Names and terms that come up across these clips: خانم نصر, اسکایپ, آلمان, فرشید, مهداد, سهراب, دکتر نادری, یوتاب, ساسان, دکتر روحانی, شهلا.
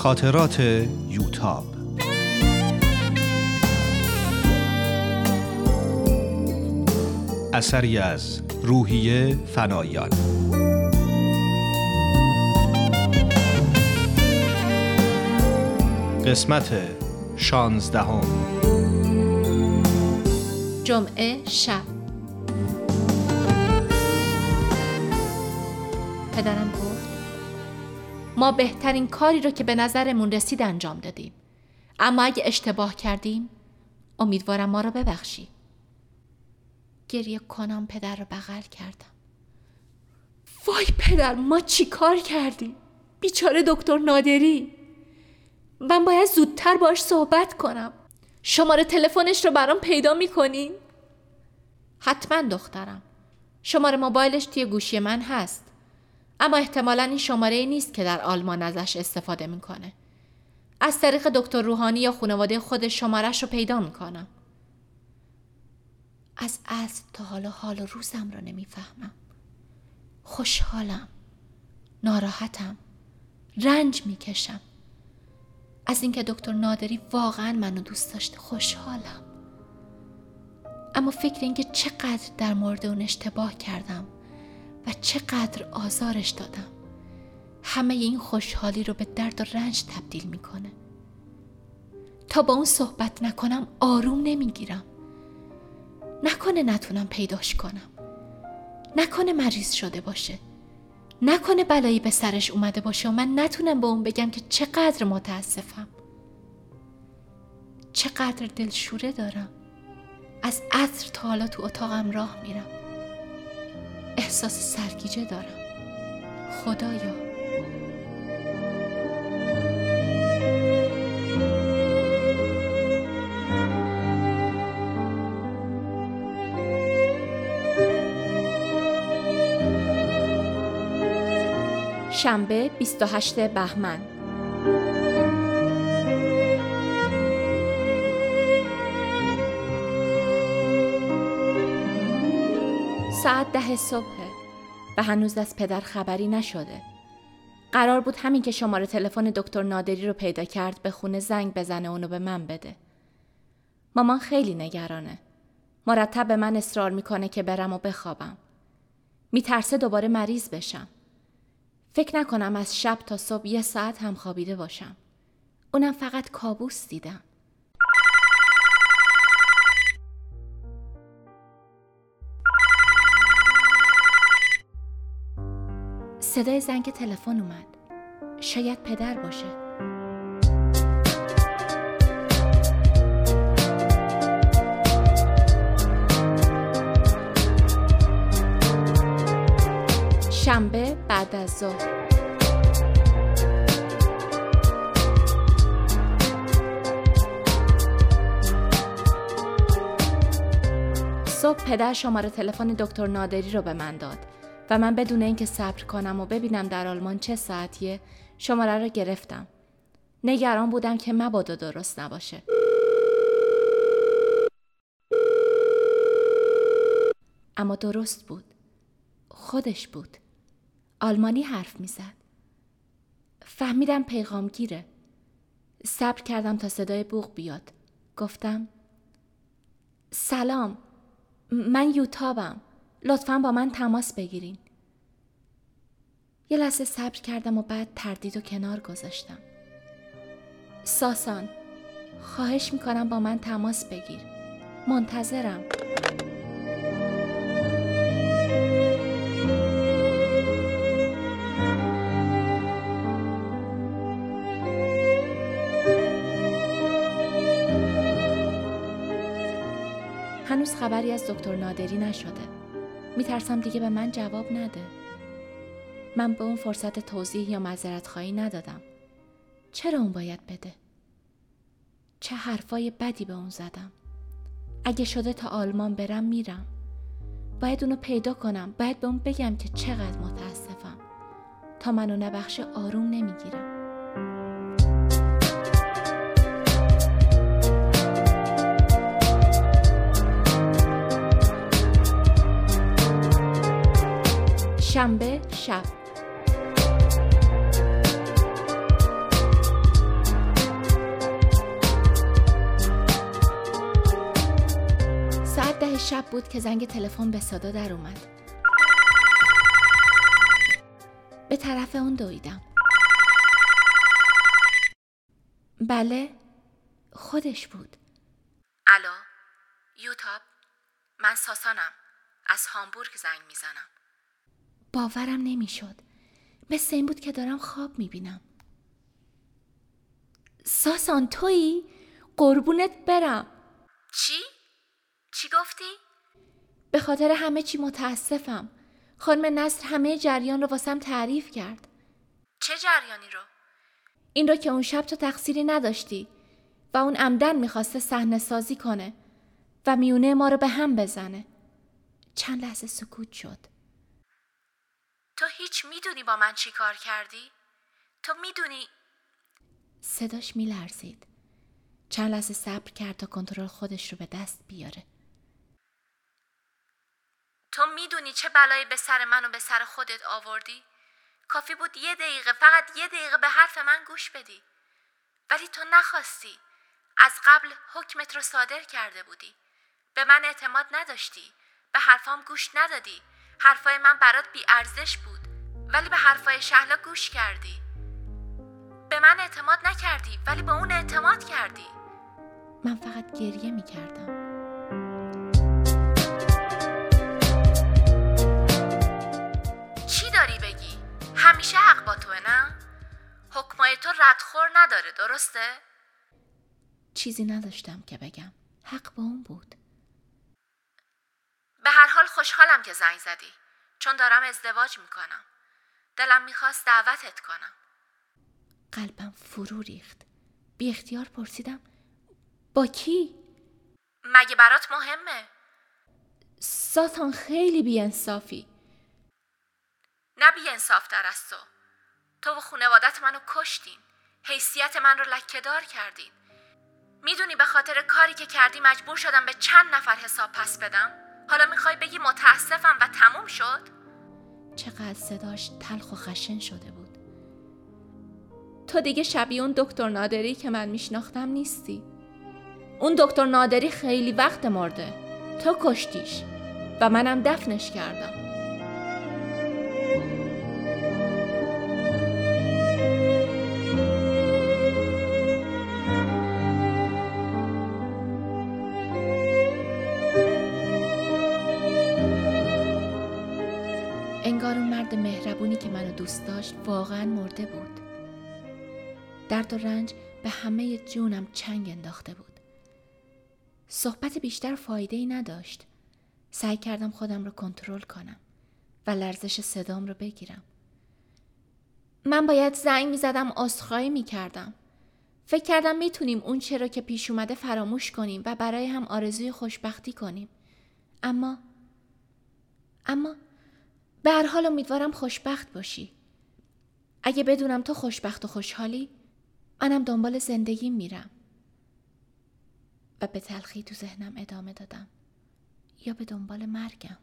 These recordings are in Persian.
خاطرات یوتاب. اثری از روحیه فنایان. قسمت 16، جمعه شب. پدرم گفت ما بهترین کاری رو که به نظرمون رسید انجام دادیم، اما اگه اشتباه کردیم امیدوارم ما رو ببخشی. گریه کنم پدر رو بغل کردم. وای پدر، ما چی کار کردیم؟ بیچاره دکتر نادری. من باید زودتر باش صحبت کنم. شماره تلفنش رو برام پیدا میکنین؟ حتما دخترم. شماره موبایلش توی گوشی من هست، اما احتمالاً این شماره‌ای نیست که در آلمان ازش استفاده میکنه. از طریق دکتر روحانی یا خانواده خودش شماره‌اش رو پیدا میکنم. از اصل تا حالا حال و روزم رو نمیفهمم. خوشحالم، ناراحتم، رنج میکشم. از اینکه دکتر نادری واقعاً منو دوست داشت خوشحالم، اما فکر اینکه چقدر در مورد اون اشتباه کردم و چقدر آزارش دادم، همه این خوشحالی رو به درد و رنج تبدیل میکنه. تا با اون صحبت نکنم آروم نمیگیرم. نکنه نتونم پیداش کنم، نکنه مریض شده باشه، نکنه بلایی به سرش اومده باشه و من نتونم به اون بگم که چقدر متاسفم، چقدر دلشوره دارم. از عطر تا حالا تو اتاقم راه میرم، احساس سرگیجه دارم. خدایا. شنبه 28 بهمن. ساعت 10 صبح و هنوز از پدر خبری نشده. قرار بود همین که شماره تلفن دکتر نادری رو پیدا کرد به خونه زنگ بزنه، اونو به من بده. مامان خیلی نگرانه. مرتب به من اصرار میکنه که برم و بخوابم. میترسه دوباره مریض بشم. فکر نکنم از شب تا صبح 1 ساعت هم خوابیده باشم. اونم فقط کابوس دیدم. صدای زنگ تلفن اومد. شاید پدر باشه. شنبه بعد از ظهر. صبح پدر شماره تلفن دکتر نادری رو به من داد و من بدون اینکه صبر کنم و ببینم در آلمان چه ساعتیه شماره را گرفتم. نگران بودم که مبادا درست نباشه. اما درست بود. خودش بود. آلمانی حرف میزد. فهمیدم پیغامگیره. صبر کردم تا صدای بوق بیاد. گفتم سلام، من یوتابم. لطفاً با من تماس بگیرین. یه لحظه صبر کردم و بعد تردید و کنار گذاشتم. ساسان، خواهش میکنم با من تماس بگیر. منتظرم. هنوز خبری از دکتر نادری نشده. میترسم دیگه به من جواب نده. من به اون فرصت توضیح یا معذرت خواهی ندادم. چرا اون باید بده؟ چه حرفای بدی به اون زدم. اگه شده تا آلمان برم میرم. باید اونو پیدا کنم. باید به اون بگم که چقدر متاسفم. تا منو نبخشه آروم نمیگیرم. شنبه شب. شب بود که زنگ تلفن به صدا در اومد. به طرف اون دویدم. بله، خودش بود. الو، یوتاب، من ساسانم. از هامبورگ زنگ میزنم. باورم نمیشد. مثل این بود که دارم خواب میبینم. ساسان تویی؟ قربونت برم. چی گفتی؟ به خاطر همه چی متاسفم. خانم نصر همه جریان رو واسم تعریف کرد. چه جریانی رو؟ این رو که اون شب تو تقصیری نداشتی و اون عمدن میخواسته صحنه سازی کنه و میونه ما رو به هم بزنه. چند لحظه سکوت شد. تو هیچ میدونی با من چی کار کردی؟ تو میدونی؟ صداش میلرزید. چند لحظه صبر کرد تا کنترل خودش رو به دست بیاره. تو میدونی چه بلایی به سر من و به سر خودت آوردی؟ کافی بود فقط یه دقیقه به حرف من گوش بدی. ولی تو نخواستی. از قبل حکمت رو صادر کرده بودی. به من اعتماد نداشتی. به حرفام گوش ندادی. حرفای من برات بی ارزش بود. ولی به حرفای شهلا گوش کردی. به من اعتماد نکردی ولی به اون اعتماد کردی. من فقط گریه می کردم. چی داری بگی؟ همیشه حق با توه، نه؟ حکمای تو ردخور نداره، درسته؟ چیزی نداشتم که بگم. حق با اون بود. به هر حال خوشحالم که زنگ زدی، چون دارم ازدواج میکنم. دلم میخواست دعوتت کنم. قلبم فرو ریخت. بی اختیار پرسیدم با کی؟ مگه برات مهمه؟ ساسان خیلی بی انصافی. نه بی انصاف تر از تو و خانوادت منو کشتین. حیثیت من رو لکه‌دار کردین. میدونی به خاطر کاری که کردی مجبور شدم به چند نفر حساب پس بدم؟ حالا میخوای بگی متاسفم و تموم شد؟ چقدر صداش تلخ و خشن شده بود. تو دیگه شبیه اون دکتر نادری که من میشناختم نیستی. اون دکتر نادری خیلی وقت مرده. تو کشتیش و منم دفنش کردم. انگار اون مرد مهربونی که منو دوست داشت واقعا مرده بود. درد و رنج به همه جونم چنگ انداخته بود. صحبت بیشتر فایده‌ای نداشت. سعی کردم خودم رو کنترل کنم و لرزش صدام رو بگیرم. من باید زنگ می‌زدم، عذرخواهی می‌کردم. فکر کردم می‌تونیم اون چیزی رو که پیش اومده فراموش کنیم و برای هم آرزوی خوشبختی کنیم. اما به هر حال امیدوارم خوشبخت باشی. اگه بدونم تو خوشبخت و خوشحالی، منم دنبال زندگی میرم. و به تلخی تو ذهنم ادامه دادم. یا به دنبال مرگم.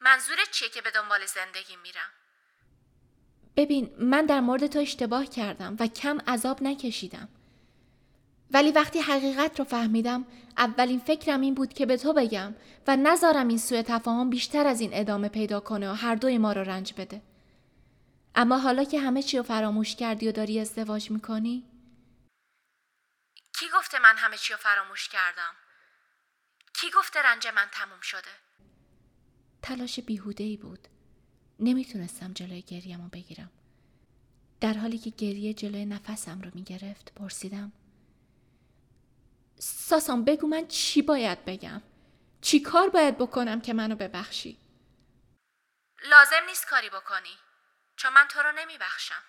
منظورت چیه که به دنبال زندگی میرم؟ ببین، من در مورد تو اشتباه کردم و کم عذاب نکشیدم. ولی وقتی حقیقت رو فهمیدم، اولین فکرم این بود که به تو بگم و نذارم این سوء تفاهم بیشتر از این ادامه پیدا کنه و هر دوی ما رو رنج بده. اما حالا که همه چی رو فراموش کردی و داری ازدواج میکنی؟ کی گفته من همه چی رو فراموش کردم؟ کی گفته رنج من تموم شده؟ تلاش بیهوده‌ای بود. نمیتونستم جلوی گریه‌مو بگیرم. در حالی که گریه جلوی نفسم رو میگرفت، پرسیدم ساسان بگو من چی باید بگم؟ چی کار باید بکنم که منو ببخشی؟ لازم نیست کاری بکنی، چون من تو رو نمیبخشم.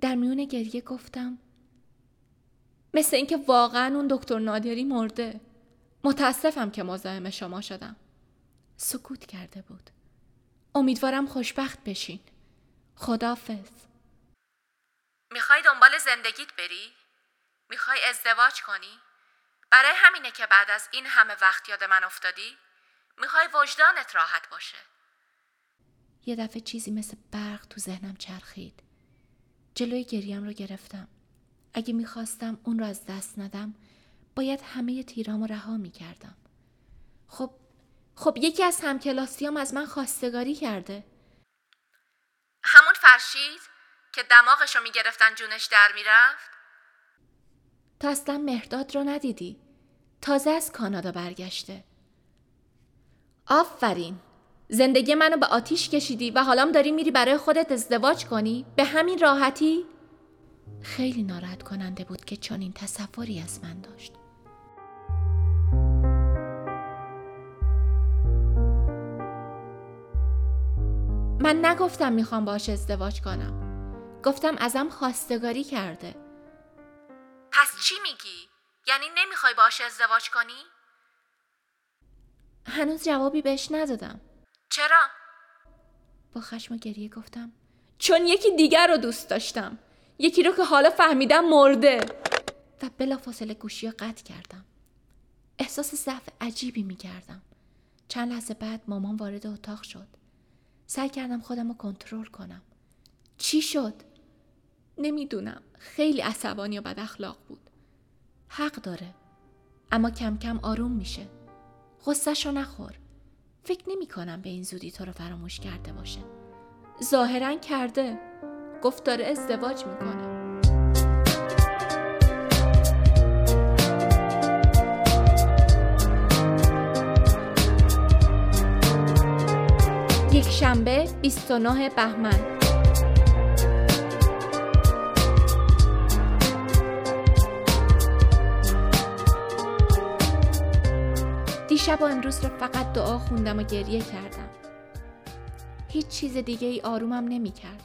در میون گریه گفتم مثل اینکه واقعا اون دکتر نادری مرده. متاسفم که مزاحم شما شدم. سکوت کرده بود. امیدوارم خوشبخت بشین. خداحافظ. میخوای دنبال زندگیت بری؟ میخوای ازدواج کنی؟ برای همینه که بعد از این همه وقت یاد من افتادی؟ میخوای وجدانت راحت باشه؟ یه دفعه چیزی مثل برق تو ذهنم چرخید. جلوی گریم رو گرفتم. اگه میخواستم اون رو از دست ندم، باید همه تیرامو رها می کردم. خب یکی از همکلاسیام از من خواستگاری کرده. همون فرشید که دماغشو می گرفتن جونش در می رفت؟ تا اصلا مهداد رو ندیدی. تازه از کانادا برگشته. آفرین. زندگی منو به آتیش کشیدی و حالام داری میری برای خودت ازدواج کنی؟ به همین راحتی؟ خیلی ناراحت کننده بود که چنین تصوری از من داشت. من نگفتم میخوام باهاش ازدواج کنم. گفتم ازم خواستگاری کرده. پس چی میگی؟ یعنی نمیخوای باهاش ازدواج کنی؟ هنوز جوابی بهش ندادم. چرا؟ با خشم و گریه گفتم چون یکی دیگر رو دوست داشتم، یکی رو که حالا فهمیدم مرده. و بلافاصله گوشی رو قطع کردم. احساس ضعف عجیبی میکردم. چند لحظه بعد مامان وارد اتاق شد. سعی کردم خودم رو کنترل کنم. چی شد؟ نمیدونم. خیلی عصبانی و بد اخلاق بود. حق داره. اما کم کم آروم میشه. غصه‌شو نخور. فکر نمی کنم به این زودی تو رو فراموش کرده باشه. ظاهرا کرده. گفت داره ازدواج میکنه. یک شنبه 29 بهمن. دیشب و امروز رو فقط دعا خوندم و گریه کردم. هیچ چیز دیگه ای آرومم نمی کرد.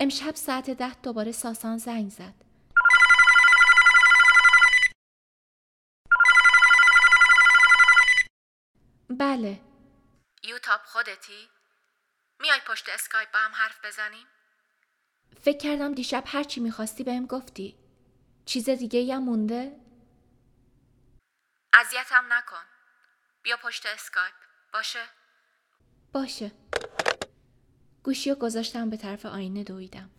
امشب ساعت 10 دوباره ساسان زنگ زد. بله. یوتاب خودتی؟ میای پشت اسکایپ با هم حرف بزنیم؟ فکر کردم دیشب هر چی میخواستی بهم گفتی. چیز دیگه ای هم مونده؟ اذیتم نکن. بیا پشت اسکایپ. باشه. گوشی رو گذاشتم به طرف آینه دویدم.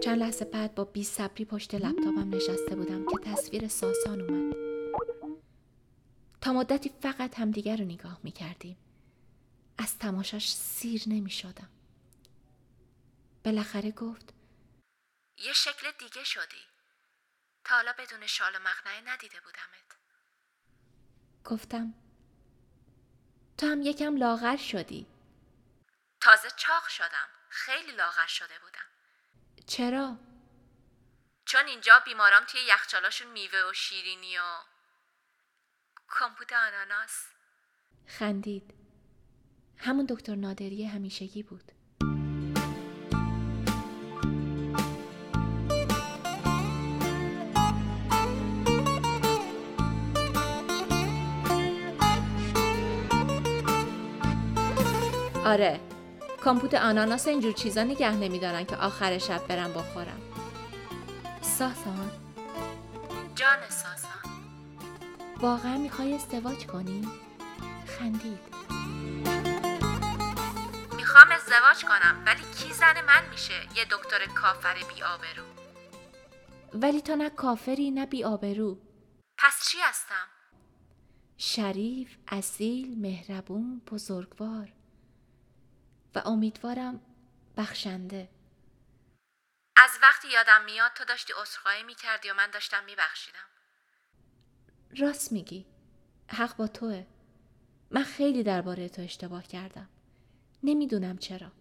چند لحظه بعد با بی‌صبری پشت لپتاپم نشسته بودم که تصویر ساسان اومد. تا مدتی فقط همدیگر رو نگاه می‌کردیم. از تماشاش سیر نمی‌شدم. بالاخره گفت یه شکل دیگه شدی. تا حالا بدون شال و مقنعه ندیده بودمت. گفتم تو هم یکم لاغر شدی. تازه چاق شدم. خیلی لاغر شده بودم. چرا؟ چون اینجا بیمارام توی یخچالاشون میوه و شیرینی و کمپوت آناناس. خندید. همون دکتر نادری همیشگی بود. آره، کامپوت آناناس اینجور چیزا نگه نمیدارن که آخر شب برم بخورم. ساسان جان، ساسان واقعا میخوای ازدواج کنی؟ خندید. میخوام ازدواج کنم، ولی کی زن من میشه؟ یه دکتر کافر بی آبرو. ولی تو نه کافری نه بی آبرو. پس چی هستم؟ شریف، اصیل، مهربون، بزرگوار و امیدوارم بخشنده. از وقتی یادم میاد تو داشتی عذرخواهی میکردی و من داشتم میبخشیدم. راست میگی. حق با توه. من خیلی درباره تو اشتباه کردم. نمیدونم چرا.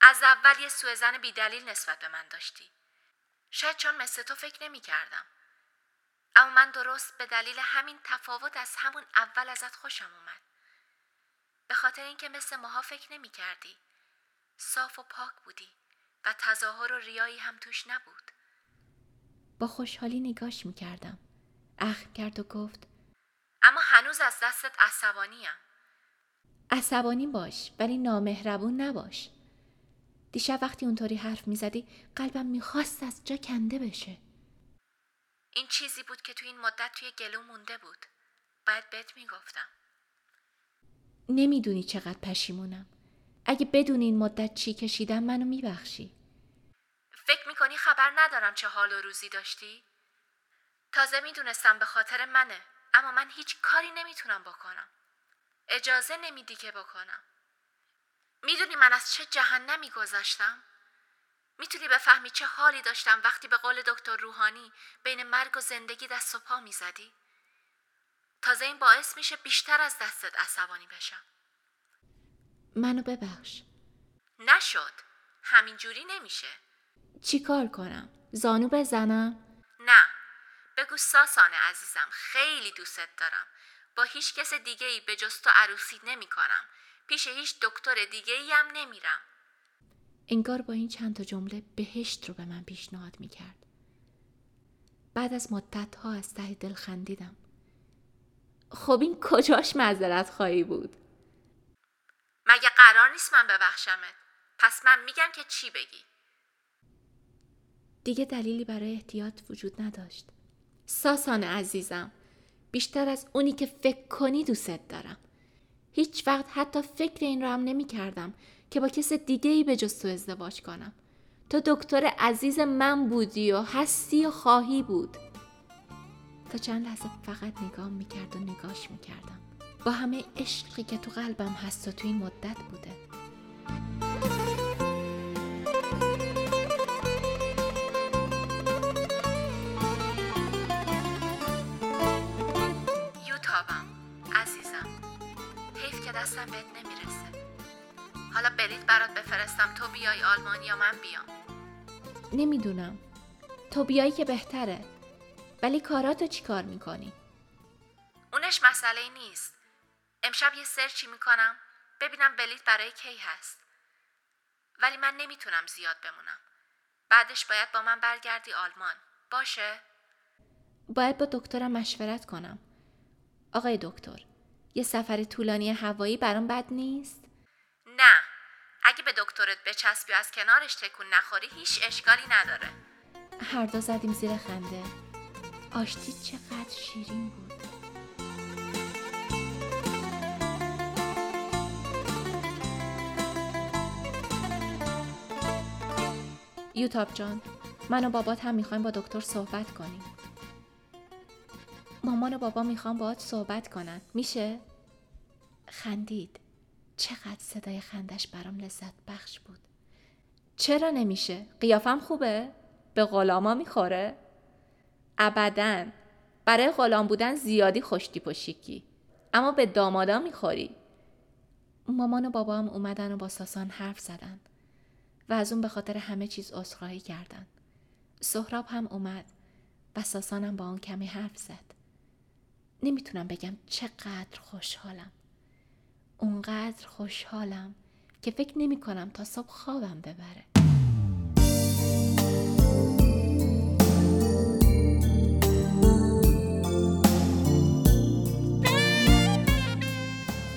از اول یه سوءظن بیدلیل نسبت به من داشتی. شاید چون مثل تو فکر نمیکردم. اما من درست به دلیل همین تفاوت از همون اول ازت خوشم اومد. به خاطر اینکه مثل ماها فکر نمی کردی. صاف و پاک بودی و تظاهر و ریایی هم توش نبود. با خوشحالی نگاش می کردم. اخم کرد و گفت اما هنوز از دستت عصبانیم. عصبانی باش ولی نامهربون نباش. دیشب وقتی اونطوری حرف می زدی قلبم می خواست از جا کنده بشه. این چیزی بود که تو این مدت توی گلو مونده بود. باید بهت می گفتم. نمیدونی چقدر پشیمونم. اگه بدون این مدت چی کشیدم منو میبخشی. فکر میکنی خبر ندارم چه حال و روزی داشتی؟ تازه میدونستم به خاطر منه، اما من هیچ کاری نمیتونم بکنم. اجازه نمیدی که بکنم. میدونی من از چه جهنمی گذشتم؟ میتونی بفهمی چه حالی داشتم وقتی به قول دکتر روحانی بین مرگ و زندگی دست و پا میزدی؟ تازه این باعث میشه بیشتر از دستت عصبانی بشم. منو ببخش. نشد. همینجوری نمیشه. چی کار کنم؟ زانو بزنم؟ نه. بگو ساسان عزیزم خیلی دوستت دارم. با هیچ کس دیگه‌ای به جز تو عروسی نمی کنم. پیش هیچ دکتر دیگه‌ای هم نمیرم. انگار با این چند تا جمله بهشت رو به من پیشنهاد میکرد. بعد از مدت‌ها از ته دل خندیدم. خب این کجاش معذرت خواهی بود؟ مگه قرار نیست من ببخشمت؟ پس من میگم که چی بگی؟ دیگه دلیلی برای احتیاط وجود نداشت. ساسان عزیزم بیشتر از اونی که فکر کنی دوستت دارم. هیچ وقت حتی فکر این رو هم نمی کردم که با کس دیگه‌ای به جز تو ازدواج کنم. تو دکتر عزیز من بودی و هستی و خواهی بود. تا چند لحظه فقط نگاه میکرد و نگاش میکردم با همه عشقی که تو قلبم هست و تو این مدت بوده. یوتابم عزیزم حیف که دستم بهت نمیرسه. حالا بلیط برات بفرستم تو بیای آلمان یا من بیام؟ نمیدونم، تو بیایی که بهتره. ولی کاراتو چی کار میکنی؟ اونش مسئله نیست. امشب یه سرچی میکنم ببینم بلیط برای کی هست. ولی من نمیتونم زیاد بمونم. بعدش باید با من برگردی آلمان. باشه؟ باید با دکترم مشورت کنم. آقای دکتر، یه سفر طولانی هوایی برام بد نیست؟ نه. اگه به دکترت بچسبی و از کنارش تکون نخوری هیچ اشکالی نداره. هر دو زدیم زیر خنده. آشتی چقدر شیرین بود. یوتاب جان، من و بابات هم میخوایم با دکتر صحبت کنیم. مامان و بابا میخوان باهات صحبت کنن. میشه؟ خندید. چقدر صدای خندش برام لذت بخش بود. چرا نمیشه؟ قیافم خوبه؟ به غلاما میخوره؟ ابداً. برای غلام بودن زیادی خوشتیپ و شیکی، اما به دامادا میخوری. مامان و بابام اومدن و با ساسان حرف زدن و از اون به خاطر همه چیز عذرخواهی کردن. سهراب هم اومد و ساسانم با اون کمی حرف زد. نمیتونم بگم چقدر خوشحالم. اونقدر خوشحالم که فکر نمی‌کنم تا صبح خوابم ببره.